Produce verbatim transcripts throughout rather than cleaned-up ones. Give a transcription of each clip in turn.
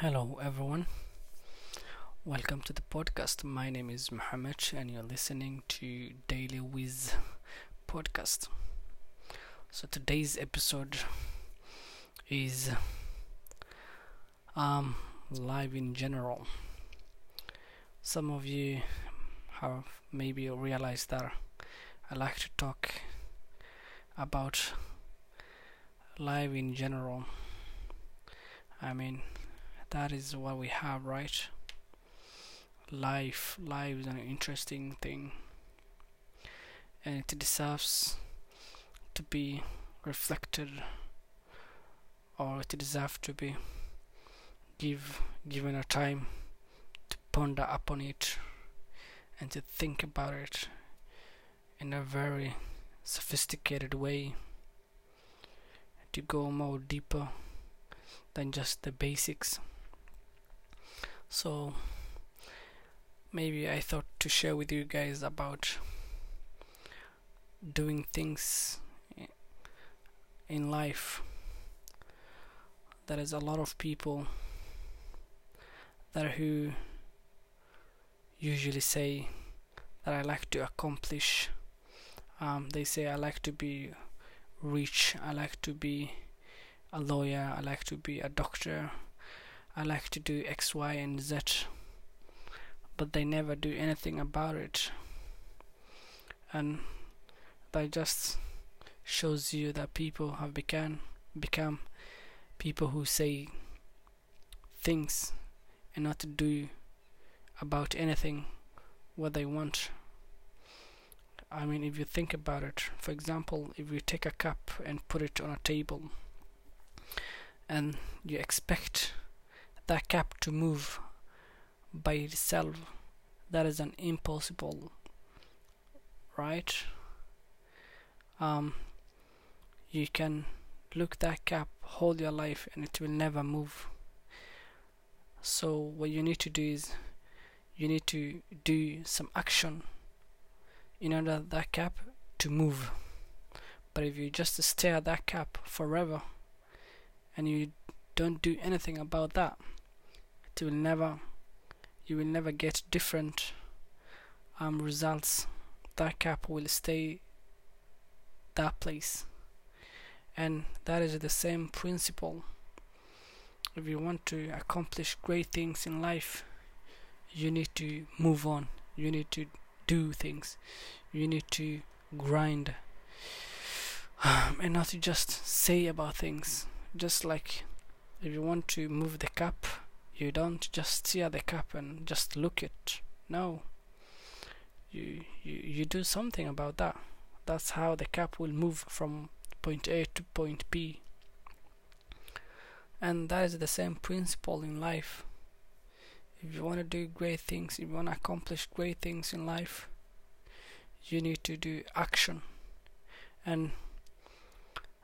Hello everyone, welcome to the podcast. My name is Mohamed and you're listening to Daily Wiz podcast. So today's episode is um, life in general. Some of you have maybe realized that I like to talk about life in general. I mean, that is what we have, right? Life. Life is an interesting thing, and it deserves to be reflected, or it deserves to be give, given a time to ponder upon it and to think about it in a very sophisticated way, to go more deeper than just the basics. So maybe I thought to share with you guys about doing things in life. There is a lot of people that who usually say that I like to accomplish. Um, they say I like to be rich, I like to be a lawyer, I like to be a doctor, I like to do X, Y, and Z, but they never do anything about it, and that just shows you that people have become become people who say things and not to do about anything what they want. I mean, if you think about it, for example, if you take a cup and put it on a table, and you expect that cup to move by itself, that is an impossible, right? Um, you can look that cup hold your life and it will never move. So what you need to do is you need to do some action in order that cup to move. But if you just stare at that cup forever and you don't do anything about that, it will never, you will never get different um, results. That cup will stay that place, and that is the same principle. If you want to accomplish great things in life, you need to move on, you need to do things, you need to grind, um, and not to just say about things. Just like if you want to move the cup, you don't just see the cup and just look it. No, you, you you do something about that. That's how the cup will move from point A to point B. And that is the same principle in life. If you want to do great things, if you want to accomplish great things in life, you need to do action. And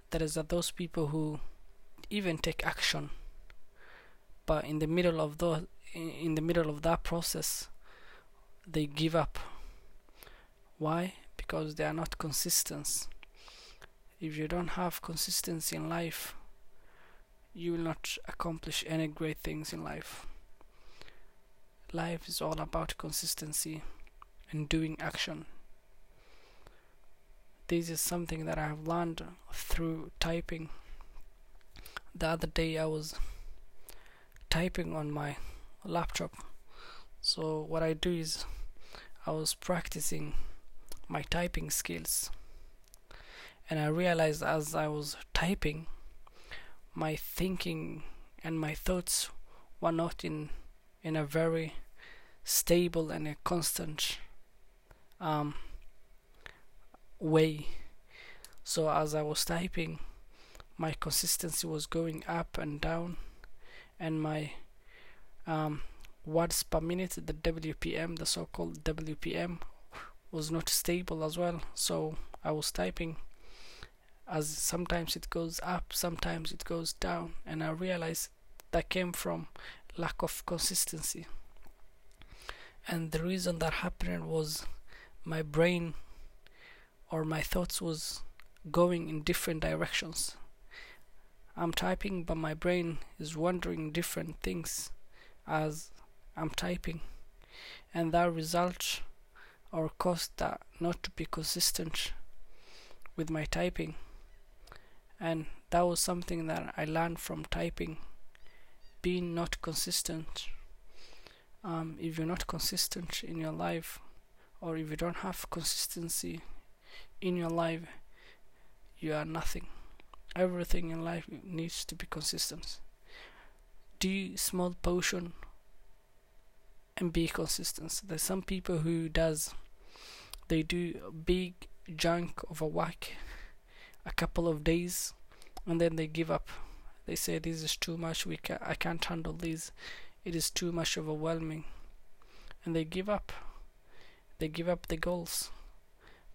there is those people who even take action, but in the middle of the in the middle of that process they give up. Why? Because they are not consistent. If you don't have consistency in life, you will not accomplish any great things in life. Life is all about consistency and doing action. This is something that I have learned through typing. The other day I was typing on my laptop, so what I do is I was practicing my typing skills, and I realized as I was typing, my thinking and my thoughts were not in in a very stable and a constant um, way. So as I was typing, my consistency was going up and down, and my um, words per minute, the W P M, the so-called W P M, was not stable as well. So I was typing, as sometimes it goes up, sometimes it goes down, and I realized that came from lack of consistency. And the reason that happened was my brain or my thoughts was going in different directions. I'm typing, but my brain is wondering different things as I'm typing, and that results or cause that not to be consistent with my typing. And that was something that I learned from typing, being not consistent. Um, if you're not consistent in your life, or if you don't have consistency in your life, you are nothing. Everything in life needs to be consistent. Do small portion and be consistent. There's some people who does, they do a big chunk of a work a couple of days, and then they give up. They say this is too much, we ca- I can't handle this, it is too much overwhelming, and they give up they give up the goals.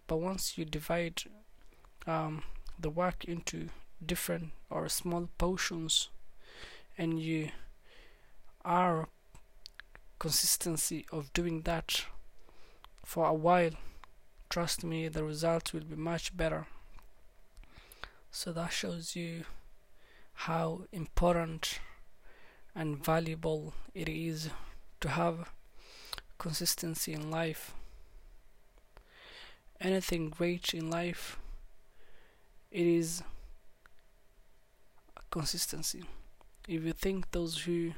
But once you divide um, the work into different or small portions, and you are consistency of doing that for a while, trust me, the results will be much better. So that shows you how important and valuable it is to have consistency in life. Anything great in life, it is consistency. If you think those who,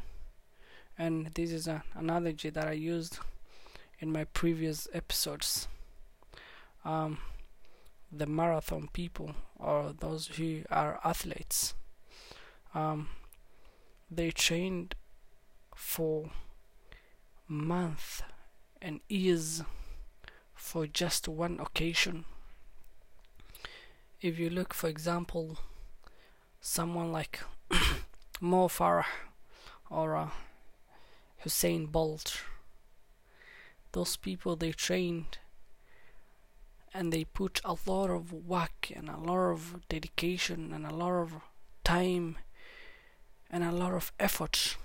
and this is an analogy that I used in my previous episodes, um, the marathon people or those who are athletes, um, they trained for months and years for just one occasion. If you look, for example, someone like Mo Farah or uh, Usain Bolt, those people, they trained and they put a lot of work and a lot of dedication and a lot of time and a lot of effort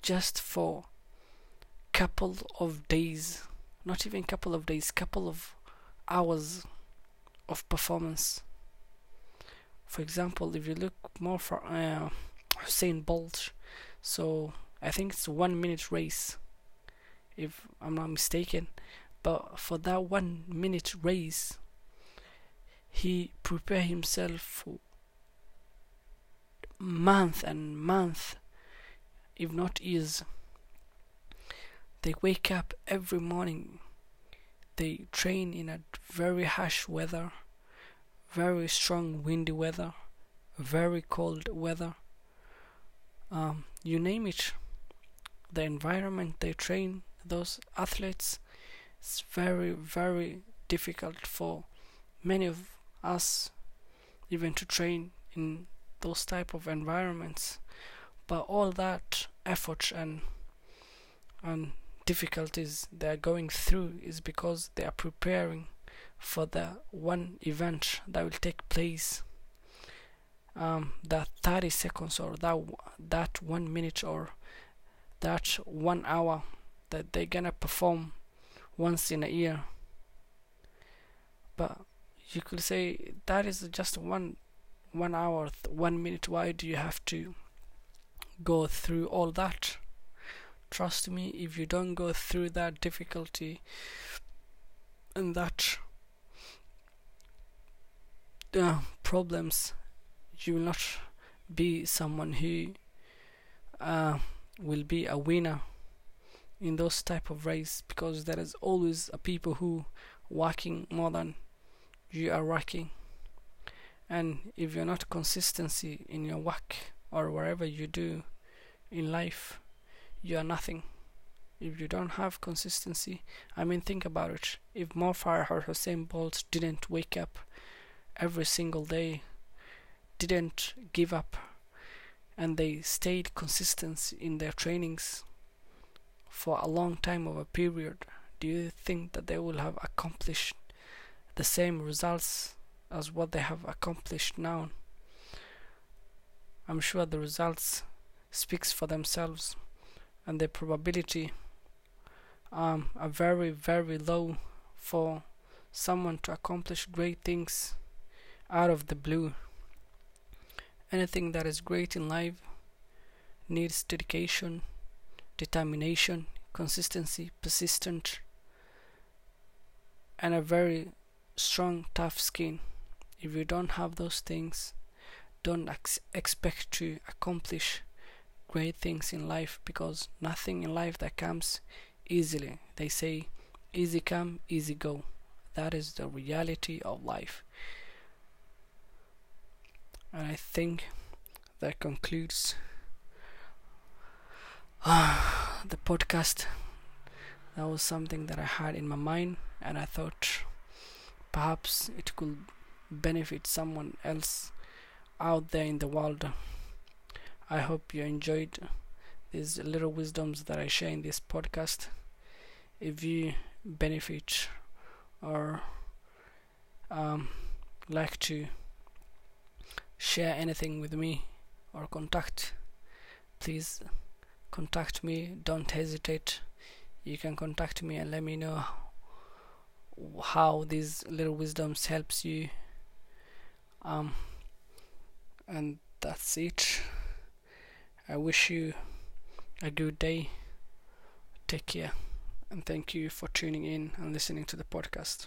just for couple of days, not even couple of days, couple of hours of performance. For example, if you look more for uh, Usain Bolt, so I think it's one minute race, if I'm not mistaken, but for that one minute race, he prepared himself for month and month, if not years. They wake up every morning, they train in a very harsh weather, very strong windy weather, very cold weather, um, you name it. The environment they train those athletes, it's very very difficult for many of us even to train in those type of environments. But all that effort and and difficulties they are going through is because they are preparing for the one event that will take place, um, that thirty seconds or that that one minute or that one hour that they're gonna perform once in a year. But you could say that is just one one hour, one minute. Why do you have to go through all that? Trust me, if you don't go through that difficulty and that uh, problems, you will not be someone who uh, will be a winner in those type of race, because there is always a people who working more than you are working. And if you're not consistency in your work or whatever you do in life, you are nothing. If you don't have consistency, I mean, think about it. If Mo Farah or Usain Bolt didn't wake up every single day, didn't give up, and they stayed consistent in their trainings for a long time of a period, do you think that they will have accomplished the same results as what they have accomplished now? I'm sure the results speaks for themselves, and the probability um, are very very low for someone to accomplish great things out of the blue. Anything that is great in life needs dedication, determination, consistency, persistence, and a very strong, tough skin. If you don't have those things, don't ex- expect to accomplish great things in life, because nothing in life that comes easily. They say easy come, easy go. That is the reality of life. And I think that concludes uh, the podcast. That was something that I had in my mind, and I thought perhaps it could benefit someone else out there in the world. I hope you enjoyed these little wisdoms that I share in this podcast. If you benefit or um, like to share anything with me or contact, please contact me. Don't hesitate. You can contact me and let me know how these little wisdoms helps you. Um, and that's it. I wish you a good day. Take care, and thank you for tuning in and listening to the podcast.